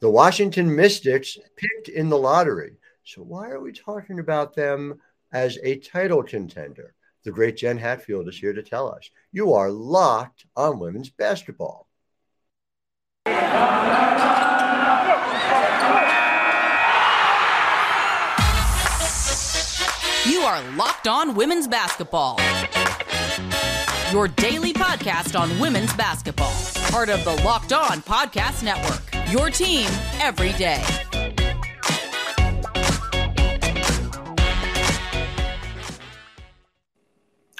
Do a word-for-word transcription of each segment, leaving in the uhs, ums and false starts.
The Washington Mystics picked in the lottery. So why are we talking about them as a title contender? The great Jen Hatfield is here to tell us. You are locked on women's basketball. You are locked on women's basketball. Your daily podcast on women's basketball. Part of the Locked On Podcast Network. Your team every day.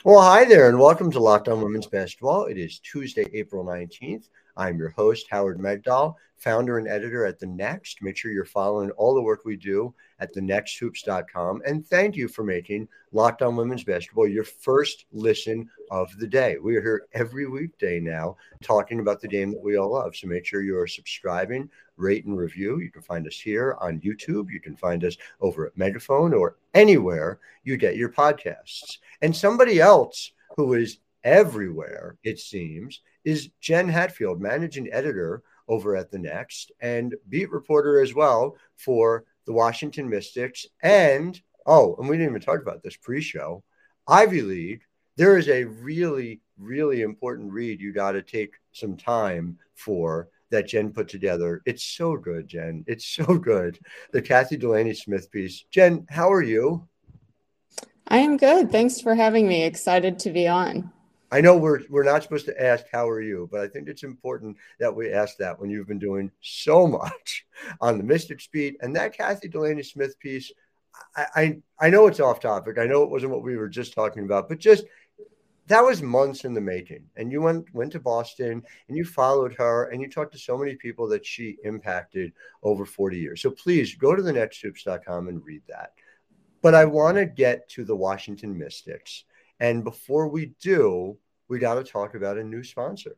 Well, hi there, and welcome to Locked On Women's Basketball. It is Tuesday, April nineteenth. I'm your host, Howard Megdahl, founder and editor at The Next. Make sure you're following all the work we do at the next hoops dot com. And thank you for making Locked On Women's Basketball your first listen of the day. We are here every weekday now talking about the game that we all love. So make sure you are subscribing, rate, and review. You can find us here on YouTube. You can find us over at Megaphone or anywhere you get your podcasts. And somebody else who is everywhere, it seems, is Jen Hatfield, managing editor over at The Next and beat reporter as well for the Washington Mystics. And, oh, and we didn't even talk about this pre-show, Ivy League. There is a really, really important read you got to take some time for that Jen put together. It's so good, Jen. It's so good. The Kathy Delaney Smith piece. Jen, how are you? I am good. Thanks for having me. Excited to be on. I know we're we're not supposed to ask, how are you? But I think it's important that we ask that when you've been doing so much on the Mystics beat. And that Kathy Delaney Smith piece, I, I I know it's off topic. I know it wasn't what we were just talking about, but just that was months in the making. And you went, went to Boston and you followed her and you talked to so many people that she impacted over forty years. So please go to the next hoops dot com and read that. But I want to get to the Washington Mystics. And before we do, we got to talk about a new sponsor.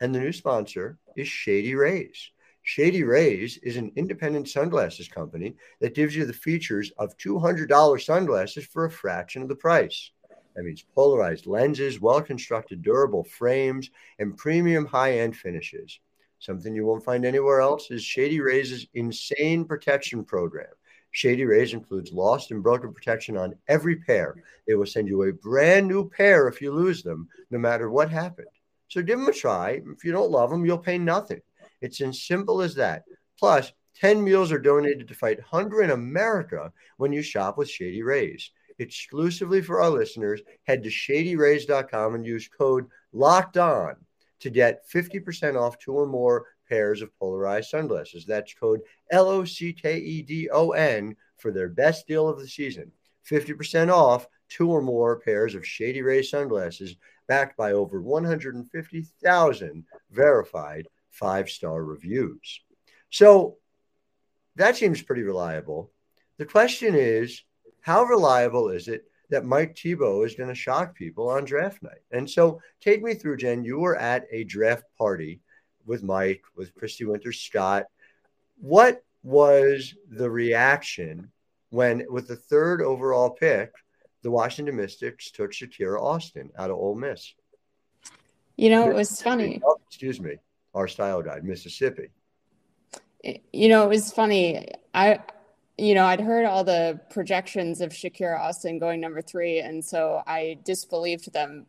And the new sponsor is Shady Rays. Shady Rays is an independent sunglasses company that gives you the features of two hundred dollars sunglasses for a fraction of the price. That means polarized lenses, well-constructed durable frames, and premium high-end finishes. Something you won't find anywhere else is Shady Rays' insane protection program. Shady Rays includes lost and broken protection on every pair. They will send you a brand new pair if you lose them, no matter what happened. So give them a try. If you don't love them, you'll pay nothing. It's as simple as that. Plus, ten meals are donated to fight hunger in America when you shop with Shady Rays. Exclusively for our listeners, head to shady rays dot com and use code LOCKEDON to get fifty percent off two or more pairs of polarized sunglasses. That's code L O C K E D O N for their best deal of the season. fifty percent off two or more pairs of Shady Rays sunglasses backed by over one hundred fifty thousand verified five-star reviews. So that seems pretty reliable. The question is, how reliable is it that Mike Thibault is going to shock people on draft night? And so take me through, Jen. You were at a draft party with Mike, with Christy Winters Scott. What was the reaction when, with the third overall pick, the Washington Mystics took Shakira Austin out of Ole Miss? You know, it was funny. Oh, excuse me, our style guide, Mississippi. You know, it was funny. I, you know, I'd heard all the projections of Shakira Austin going number three, and so I disbelieved them.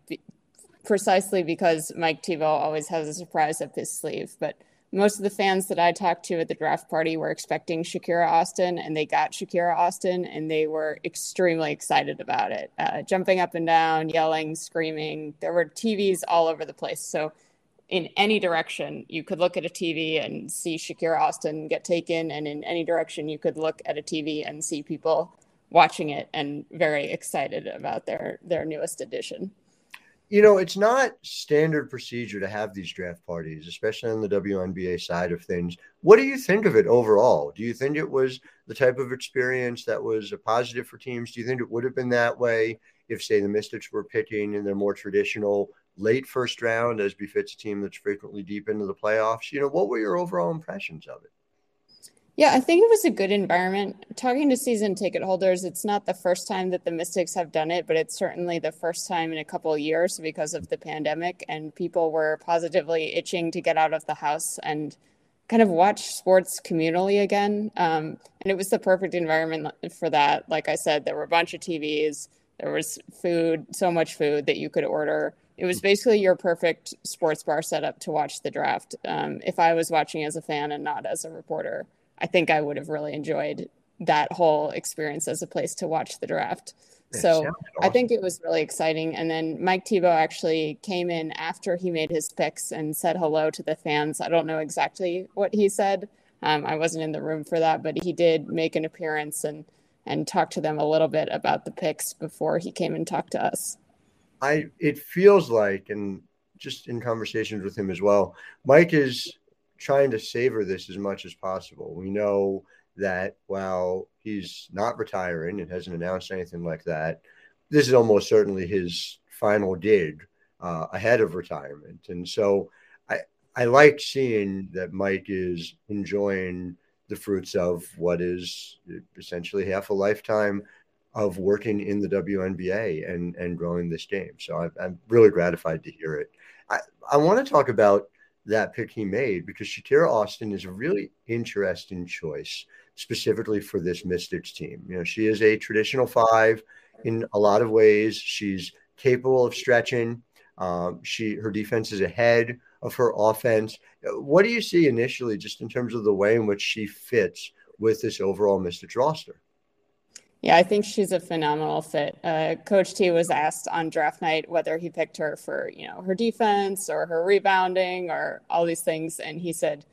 Precisely because Mike Thibault always has a surprise up his sleeve. But most of the fans that I talked to at the draft party were expecting Shakira Austin, and they got Shakira Austin, and they were extremely excited about it, uh, jumping up and down, yelling, screaming. There were T Vs all over the place. So in any direction, you could look at a T V and see Shakira Austin get taken, and in any direction, you could look at a T V and see people watching it and very excited about their, their newest addition. You know, it's not standard procedure to have these draft parties, especially on the W N B A side of things. What do you think of it overall? Do you think it was the type of experience that was a positive for teams? Do you think it would have been that way if, say, the Mystics were picking in their more traditional late first round, as befits a team that's frequently deep into the playoffs? You know, what were your overall impressions of it? Yeah, I think it was a good environment. Talking to season ticket holders, it's not the first time that the Mystics have done it, but it's certainly the first time in a couple of years because of the pandemic, and people were positively itching to get out of the house and kind of watch sports communally again. Um, and it was the perfect environment for that. Like I said, there were a bunch of T Vs, there was food, so much food that you could order. It was basically your perfect sports bar setup to watch the draft. Um, if I was watching as a fan and not as a reporter, I think I would have really enjoyed that whole experience as a place to watch the draft. It so awesome. I think it was really exciting. And then Mike Thibault actually came in after he made his picks and said hello to the fans. I don't know exactly what he said. Um, I wasn't in the room for that, but he did make an appearance and, and talk to them a little bit about the picks before he came and talked to us. I, it feels like, and just in conversations with him as well, Mike is trying to savor this as much as possible. We know that while he's not retiring and hasn't announced anything like that, this is almost certainly his final dig uh, ahead of retirement. And so I, I like seeing that Mike is enjoying the fruits of what is essentially half a lifetime of working in the W N B A and, and growing this game. So I, I'm really gratified to hear it. I, I want to talk about that pick he made, because Shakira Austin is a really interesting choice specifically for this Mystics team. You know, she is a traditional five in a lot of ways. She's capable of stretching. Um, she, her defense is ahead of her offense. What do you see initially just in terms of the way in which she fits with this overall Mystics roster? Yeah, I think she's a phenomenal fit. Uh, Coach T was asked on draft night whether he picked her for, you know, her defense or her rebounding or all these things. And he said,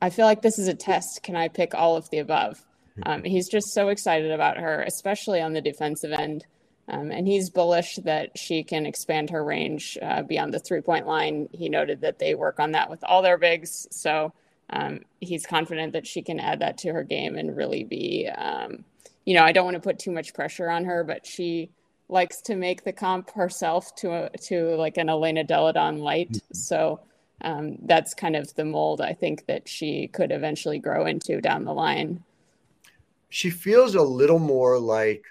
I feel like this is a test. Can I pick all of the above? Um, he's just so excited about her, especially on the defensive end. Um, and he's bullish that she can expand her range uh, beyond the three-point line. He noted that they work on that with all their bigs. So um, he's confident that she can add that to her game and really be um, – you know, I don't want to put too much pressure on her, but she likes to make the comp herself to a, to like an Elena Delle Donne light. Mm-hmm. So um, that's kind of the mold I think that she could eventually grow into down the line. She feels a little more like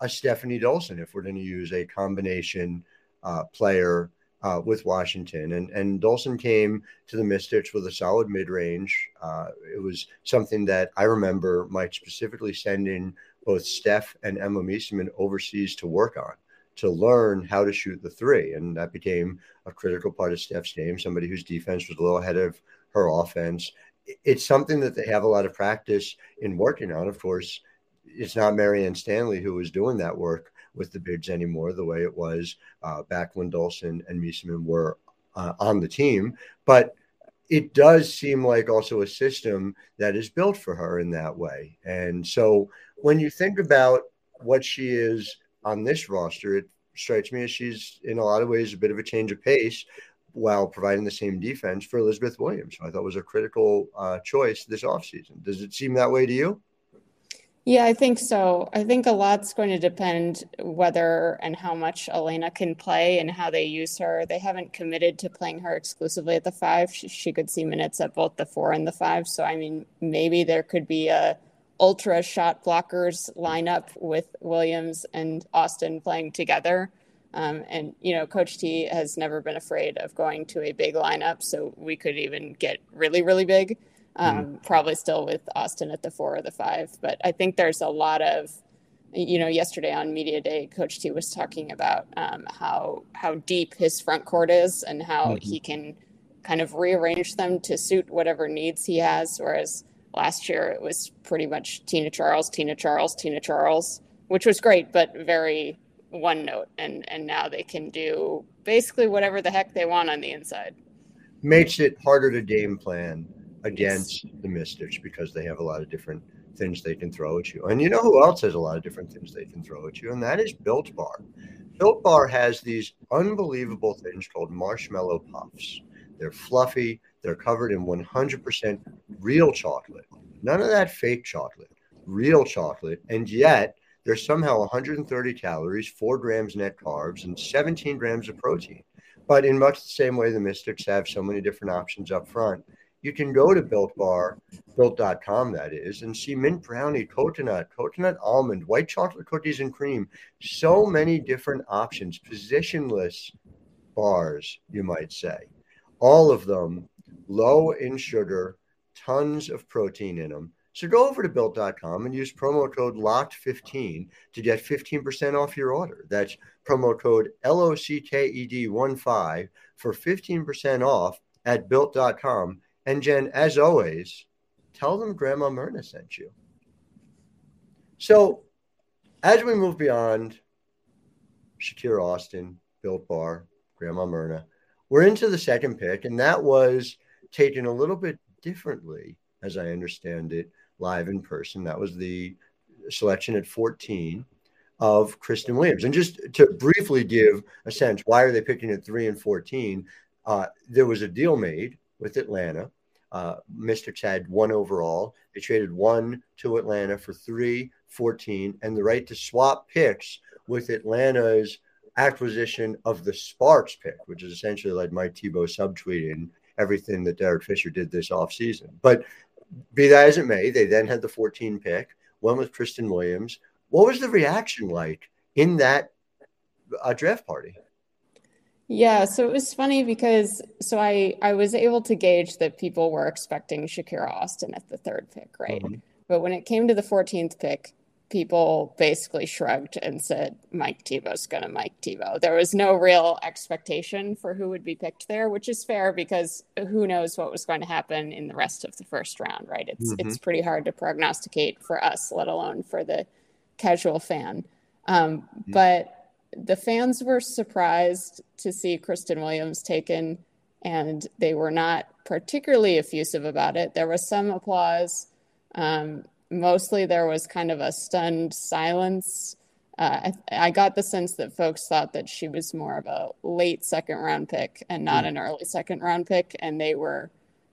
a Stefanie Dolson if we're going to use a combination uh, player uh, with Washington. And, and Dolson came to the Mystics with a solid mid-range. Uh, it was something that I remember Mike specifically sending both Steph and Emma Meesseman overseas to work on, to learn how to shoot the three. And that became a critical part of Steph's game, somebody whose defense was a little ahead of her offense. It's something that they have a lot of practice in working on. Of course, it's not Marianne Stanley who was doing that work with the bigs anymore, the way it was uh, back when Dolson and Meesseman were uh, on the team. But it does seem like also a system that is built for her in that way. And so when you think about what she is on this roster, it strikes me as she's in a lot of ways a bit of a change of pace while providing the same defense for Elizabeth Williams, who I thought was a critical uh, choice this offseason. Does it seem that way to you? Yeah, I think so. I think a lot's going to depend whether and how much Elena can play and how they use her. They haven't committed to playing her exclusively at the five. She, she could see minutes at both the four and the five. So, I mean, maybe there could be a ultra shot blockers lineup with Williams and Austin playing together. Um, and, you know, Coach T has never been afraid of going to a big lineup. So we could even get really, really big. Um, probably still with Austin at the four or the five. But I think there's a lot of, you know, yesterday on Media Day, Coach T was talking about um, how how deep his front court is and how mm-hmm. he can kind of rearrange them to suit whatever needs he has. Whereas last year it was pretty much Tina Charles, Tina Charles, Tina Charles, which was great, but very one note. And, and now they can do basically whatever the heck they want on the inside. Makes it harder to game plan against the Mystics because they have a lot of different things they can throw at you. And you know who else has a lot of different things they can throw at you? And that is Built Bar. Built Bar has these unbelievable things called marshmallow puffs. They're fluffy. They're covered in one hundred percent real chocolate. None of that fake chocolate, real chocolate. And yet there's somehow one hundred thirty calories, four grams net carbs, and seventeen grams of protein. But in much the same way the Mystics have so many different options up front, you can go to Built Bar, built dot com, that is, and see mint brownie, coconut, coconut almond, white chocolate cookies and cream. So many different options, positionless bars, you might say. All of them low in sugar, tons of protein in them. So go over to built dot com and use promo code locked fifteen to get fifteen percent off your order. That's promo code L O C K E D one five for fifteen percent off at built dot com. And Jen, as always, tell them Grandma Myrna sent you. So as we move beyond Shakira Austin, Built Bar, Grandma Myrna, we're into the second pick, and that was taken a little bit differently, as I understand it, live in person. That was the selection at fourteen of Kristen Williams. And just to briefly give a sense, why are they picking at three and fourteen? Uh, there was a deal made with Atlanta. Uh, Mystics had one overall. They traded one to Atlanta for three, fourteen, and the right to swap picks with Atlanta's acquisition of the Sparks pick, which is essentially like Mike Thibault subtweeting everything that Derek Fisher did this offseason. But be that as it may, they then had the fourteen pick, one with Kristen Williams. What was the reaction like in that uh, draft party? Yeah, so it was funny because so I, I was able to gauge that people were expecting Shakira Austin at the third pick, right? Mm-hmm. But when it came to the fourteenth pick, people basically shrugged and said, Mike Thibault's going to Mike Thibault. There was no real expectation for who would be picked there, which is fair because who knows what was going to happen in the rest of the first round, right? It's mm-hmm. it's pretty hard to prognosticate for us, let alone for the casual fan. Um, mm-hmm. But the fans were surprised to see Kristen Williams taken, and they were not particularly effusive about it. There was some applause. Um Mostly there was kind of a stunned silence. Uh, I, I got the sense that folks thought that she was more of a late second round pick and not mm. an early second round pick. And they were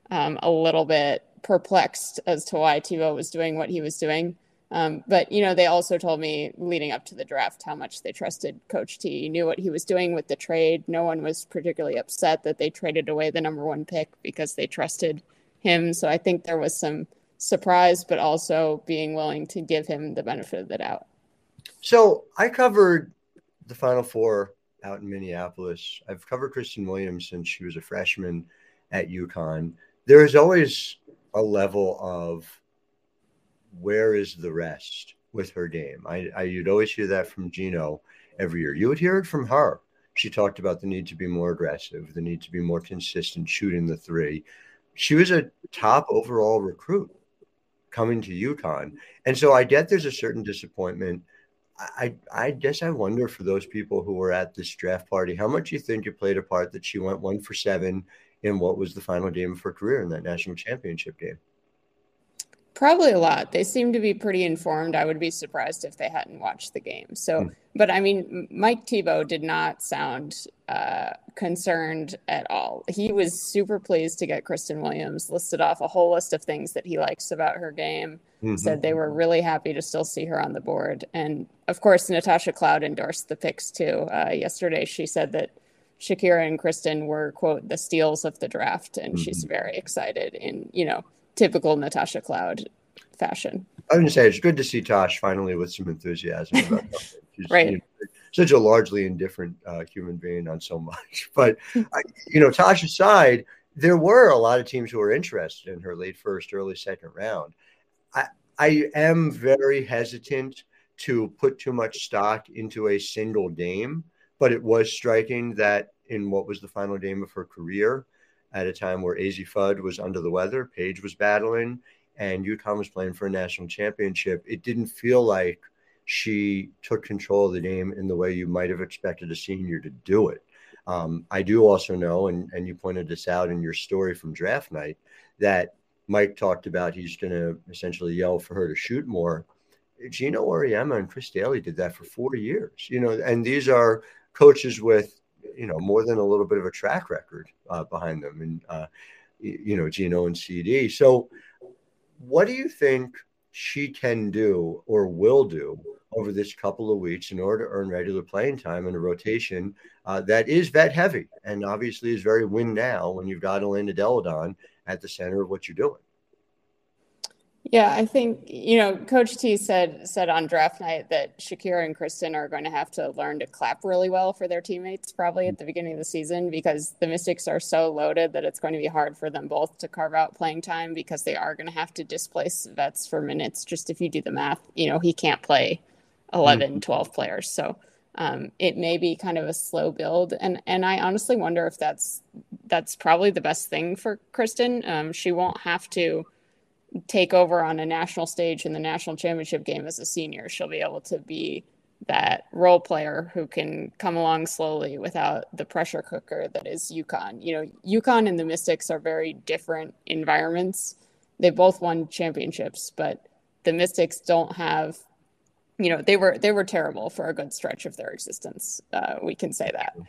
um, a little bit perplexed as to why Thibault was doing what he was doing. Um, but, you know, they also told me leading up to the draft how much they trusted Coach T, knew what he was doing with the trade. No one was particularly upset that they traded away the number one pick because they trusted him. So I think there was some surprised, but also being willing to give him the benefit of the doubt. So I covered the Final Four out in Minneapolis. I've covered Kristen Williams since she was a freshman at UConn. There is always a level of where is the rest with her game. I, I you'd always hear that from Geno every year. You would hear it from her. She talked about the need to be more aggressive, the need to be more consistent shooting the three. She was a top overall recruit coming to UConn. And so I get there's a certain disappointment. I, I guess I wonder for those people who were at this draft party, how much you think it played a part that she went one for seven in what was the final game of her career in that national championship game? Probably a lot. They seem to be pretty informed. I would be surprised if they hadn't watched the game. So, mm. but I mean, Mike Thibault did not sound uh, concerned at all. He was super pleased to get Kristen Williams, listed off a whole list of things that he likes about her game, mm-hmm. said they were really happy to still see her on the board. And of course, Natasha Cloud endorsed the picks too. Uh, yesterday, she said that Shakira and Kristen were, quote, the steals of the draft. And mm-hmm. she's very excited in, you know, typical Natasha Cloud fashion. I was going to say, it's good to see Tosh finally with some enthusiasm about that. She's right. You know, such a largely indifferent uh, human being on so much. But, I, you know, Tosh aside, there were a lot of teams who were interested in her late first, early second round. I, I am very hesitant to put too much stock into a single game, but it was striking that in what was the final game of her career, at a time where A Z Fudd was under the weather, Paige was battling, and UConn was playing for a national championship, it didn't feel like she took control of the game in the way you might have expected a senior to do it. Um, I do also know, and, and you pointed this out in your story from draft night, that Mike talked about he's going to essentially yell for her to shoot more. Geno Auriemma and Chris Daly did that for four years. You know, and these are coaches with, you know, more than a little bit of a track record uh, behind them and, uh, you know, Geno and C D. So what do you think she can do or will do over this couple of weeks in order to earn regular playing time in a rotation uh, that is vet heavy and obviously is very win now when you've got Elena Delle Donne at the center of what you're doing? Yeah, I think, you know, Coach T said said on draft night that Shakira and Kristen are going to have to learn to clap really well for their teammates probably at the beginning of the season, because the Mystics are so loaded that it's going to be hard for them both to carve out playing time, because they are going to have to displace vets for minutes. Just if you do the math, you know, he can't play eleven, twelve players. So um, it may be kind of a slow build. And, and I honestly wonder if that's that's probably the best thing for Kristen. Um, she won't have to take over on a national stage in the national championship game as a senior. She'll be able to be that role player who can come along slowly without the pressure cooker that is UConn. You know, UConn and the Mystics are very different environments. They both won championships, but the Mystics don't have, you know, they were, they were terrible for a good stretch of their existence. Uh, we can say that. Right.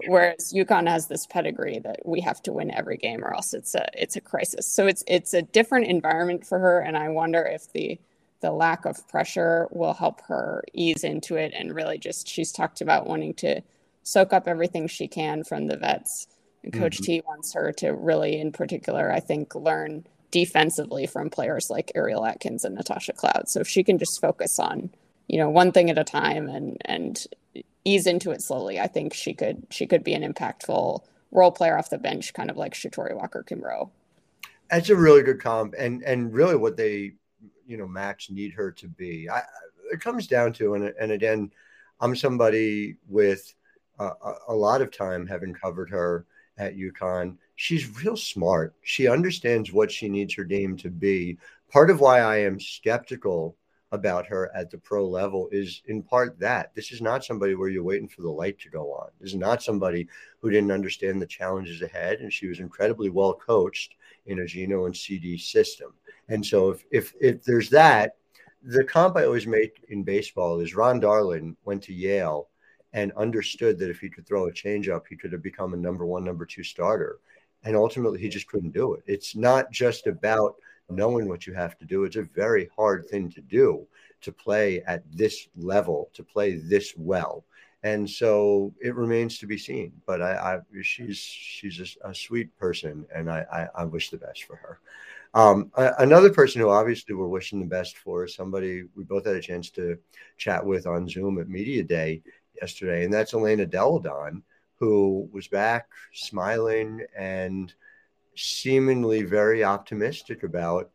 So whereas UConn has this pedigree that we have to win every game or else it's a, it's a crisis. So it's, it's a different environment for her. And I wonder if the, the lack of pressure will help her ease into it. And really just, she's talked about wanting to soak up everything she can from the vets. And Coach mm-hmm. T wants her to really, in particular, I think, learn defensively from players like Ariel Atkins and Natasha Cloud. So if she can just focus on, you know, one thing at a time and, and ease into it slowly, I think she could, she could be an impactful role player off the bench, kind of like Shatori Walker Kimbrow. That's a really good comp and, and really what they, you know, match need her to be. I, it comes down to, and, and again, I'm somebody with a, a lot of time having covered her at UConn. She's real smart. She understands what she needs her game to be. Part of why I am skeptical about her at the pro level is in part that this is not somebody where you're waiting for the light to go on. This is not somebody who didn't understand the challenges ahead. And she was incredibly well coached in a Geno and C D system. And so if, if, if there's that, the comp I always make in baseball is Ron Darling went to Yale and understood that if he could throw a changeup, he could have become a number one, number two starter. And ultimately, he just couldn't do it. It's not just about knowing what you have to do. It's a very hard thing to do, to play at this level, to play this well. And so it remains to be seen. But I, I she's she's a, a sweet person, and I, I, I wish the best for her. Um, a, another person who obviously we're wishing the best for is somebody we both had a chance to chat with on Zoom at Media Day yesterday, and that's Elena Delle Donne, who was back smiling and seemingly very optimistic about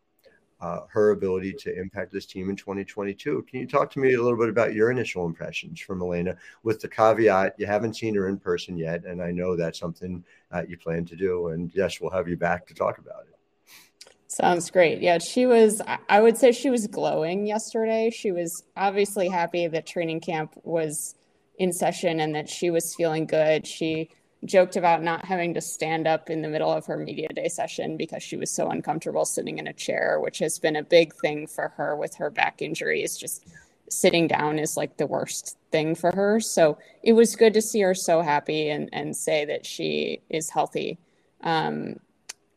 uh, her ability to impact this team in twenty twenty-two. Can you talk to me a little bit about your initial impressions from Elena, with the caveat you haven't seen her in person yet, and I know that's something uh, you plan to do, and yes, we'll have you back to talk about it. Sounds great. Yeah, she was, I would say she was glowing yesterday. She was obviously happy that training camp was in session and that she was feeling good. She joked about not having to stand up in the middle of her media day session because she was so uncomfortable sitting in a chair, which has been a big thing for her with her back injuries. Just sitting down is like the worst thing for her. So it was good to see her so happy and, and say that she is healthy. Um,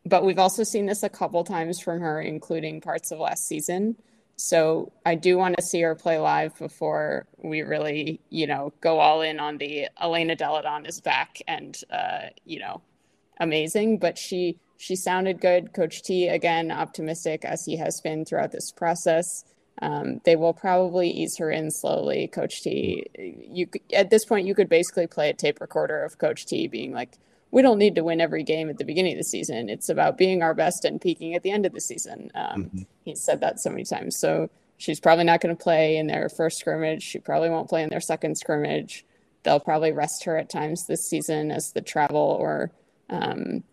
but we've also seen this a couple times from her, including parts of last season. So I do want to see her play live before we really, you know, go all in on the Elena Delle Donne is back and, uh, you know, amazing. But she she sounded good. Coach T, again, optimistic as he has been throughout this process. Um, they will probably ease her in slowly. Coach T, you at this point, you could basically play a tape recorder of Coach T being like, we don't need to win every game at the beginning of the season. It's about being our best and peaking at the end of the season. Um, mm-hmm. He said that so many times. So she's probably not going to play in their first scrimmage. She probably won't play in their second scrimmage. They'll probably rest her at times this season as the travel or, um,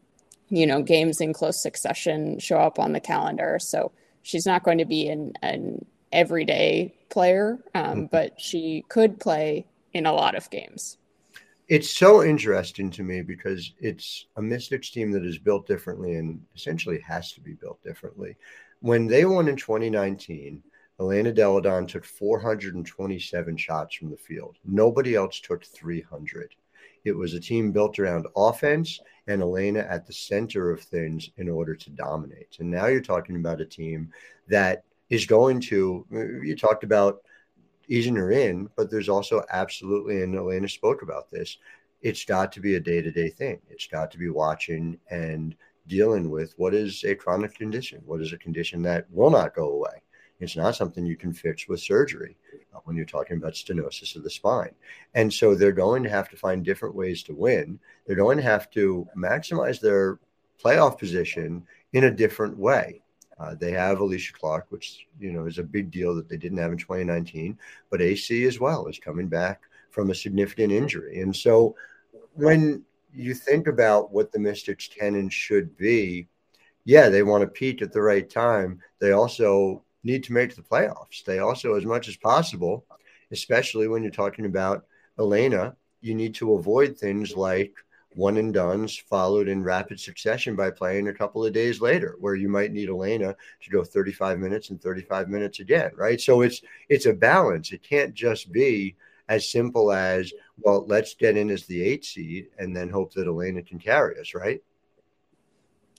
you know, games in close succession show up on the calendar. So she's not going to be an, an everyday player, um, mm-hmm. but she could play in a lot of games. It's so interesting to me because it's a Mystics team that is built differently and essentially has to be built differently. When they won in twenty nineteen, Elena Delle Donne took four hundred twenty-seven shots from the field. Nobody else took three hundred. It was a team built around offense and Elena at the center of things in order to dominate. And now you're talking about a team that is going to, you talked about easing her in, but there's also absolutely, and Elena spoke about this, it's got to be a day-to-day thing. It's got to be watching and dealing with what is a chronic condition, what is a condition that will not go away. It's not something you can fix with surgery uh, when you're talking about stenosis of the spine. And so they're going to have to find different ways to win. They're going to have to maximize their playoff position in a different way. Uh, they have Alicia Clark, which, you know, is a big deal that they didn't have in twenty nineteen, but A C as well is coming back from a significant injury. And so when you think about what the Mystics can and should be, yeah, they want to peak at the right time. They also need to make the playoffs. They also, as much as possible, especially when you're talking about Elena, you need to avoid things like one and dones followed in rapid succession by playing a couple of days later, where you might need Elena to go thirty-five minutes and thirty-five minutes again, right? So it's it's a balance. It can't just be as simple as, well, let's get in as the eight seed and then hope that Elena can carry us, right?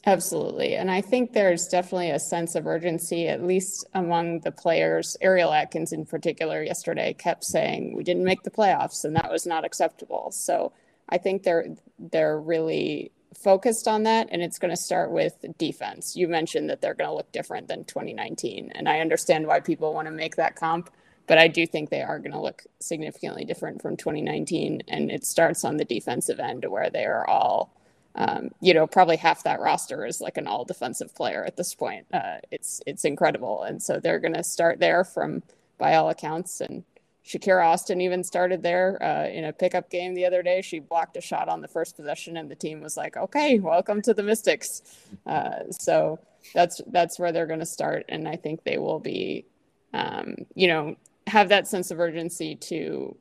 Absolutely. And I think there's definitely a sense of urgency, at least among the players. Ariel Atkins in particular yesterday kept saying, we didn't make the playoffs and that was not acceptable. So I think they're they're really focused on that, and it's going to start with defense. You mentioned that they're going to look different than twenty nineteen, and I understand why people want to make that comp, but I do think they are going to look significantly different from twenty nineteen, and it starts on the defensive end, where they are all, um, you know, probably half that roster is like an all-defensive player at this point. Uh, it's it's incredible, and so they're going to start there from, by all accounts, and Shakira Austin even started there uh, in a pickup game the other day. She blocked a shot on the first possession, and the team was like, okay, welcome to the Mystics. Uh, so that's that's where they're going to start, and I think they will be, um, you know, have that sense of urgency to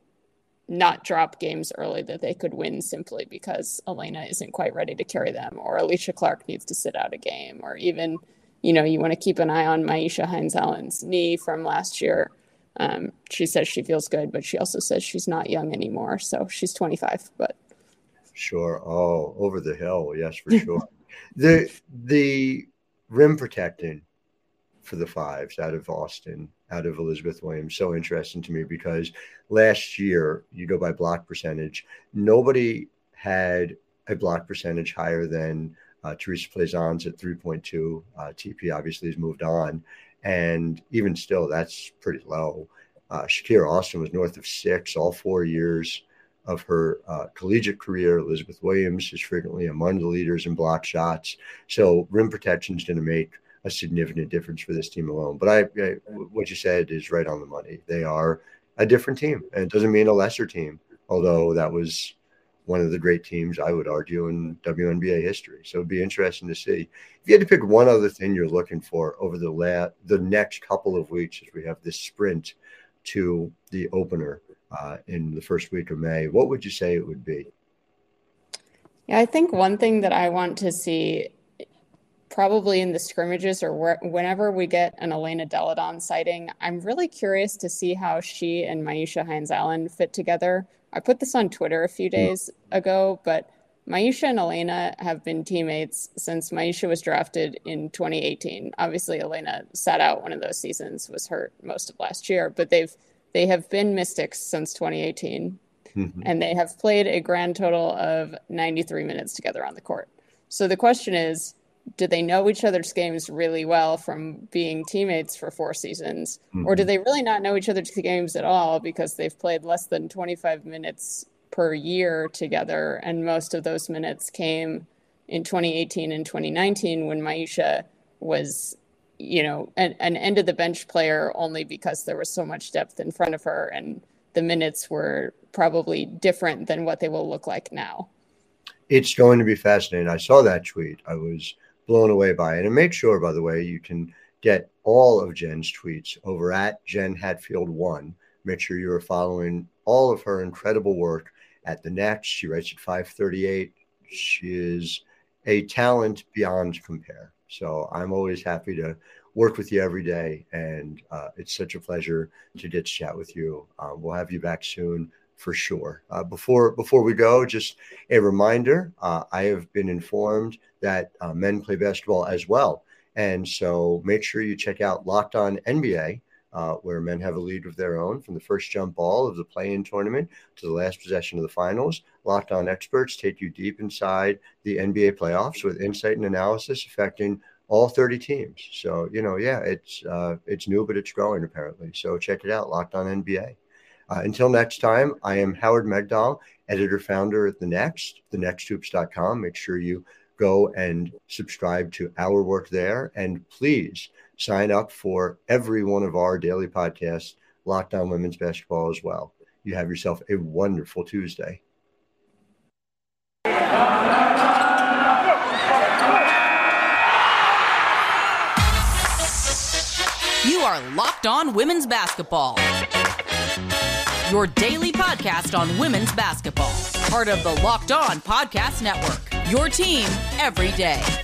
not drop games early that they could win simply because Elena isn't quite ready to carry them, or Alicia Clark needs to sit out a game, or even, you know, you want to keep an eye on Myisha Hines-Allen's knee from last year. Um, she says she feels good, but she also says she's not young anymore. So she's twenty-five, but. Sure. Oh, over the hill. Yes, for sure. the, the rim protecting for the fives out of Austin, out of Elizabeth Williams, so interesting to me, because last year, you go by block percentage, nobody had a block percentage higher than uh, Teresa Plaisons at three point two. Uh, T P obviously has moved on. And even still, that's pretty low. Uh, Shakira Austin was north of six all four years of her uh, collegiate career. Elizabeth Williams is frequently among the leaders in block shots. So rim protection is going to make a significant difference for this team alone. But I, I, what you said is right on the money. They are a different team, and it doesn't mean a lesser team, although that was one of the great teams, I would argue, in W N B A history. So it'd be interesting to see. If you had to pick one other thing you're looking for over the la- the next couple of weeks, as we have this sprint to the opener uh, in the first week of May, what would you say it would be? Yeah, I think one thing that I want to see probably in the scrimmages, or where, whenever we get an Elena Delle Donne sighting, I'm really curious to see how she and Myisha Hines-Allen fit together. I put this on Twitter a few days ago, but Myisha and Elena have been teammates since Myisha was drafted in twenty eighteen. Obviously, Elena sat out one of those seasons, was hurt most of last year, but they've they have been Mystics since twenty eighteen, mm-hmm. and they have played a grand total of ninety-three minutes together on the court. So the question is, do they know each other's games really well from being teammates for four seasons, mm-hmm. or do they really not know each other's games at all because they've played less than twenty-five minutes per year together? And most of those minutes came in twenty eighteen and twenty nineteen, when Myisha was, you know, an, an end of the bench player only because there was so much depth in front of her, and the minutes were probably different than what they will look like now. It's going to be fascinating. I saw that tweet. I was blown away by it. And make sure, by the way, you can get all of Jen's tweets over at Jen Hatfield one. Make sure you are following all of her incredible work at The Next. She writes at five thirty-eight. She is a talent beyond compare. So I'm always happy to work with you every day. And uh, it's such a pleasure to get to chat with you. Uh, we'll have you back soon, for sure. Uh, before before we go, just a reminder, uh, I have been informed that uh, men play basketball as well. And so make sure you check out Locked On N B A uh, where men have a lead of their own from the first jump ball of the play-in tournament to the last possession of the finals. Locked On experts take you deep inside the N B A playoffs with insight and analysis affecting all thirty teams. So, you know, yeah, it's uh, it's new, but it's growing apparently. So check it out, Locked On N B A. Uh, until next time, I am Howard Megdahl, editor-founder at The Next, the next hoops dot com. Make sure you go and subscribe to our work there. And please sign up for every one of our daily podcasts, Locked On Women's Basketball as well. You have yourself a wonderful Tuesday. You are Locked On Women's Basketball, your daily podcast on women's basketball, part of the Locked On Podcast Network, your team every day.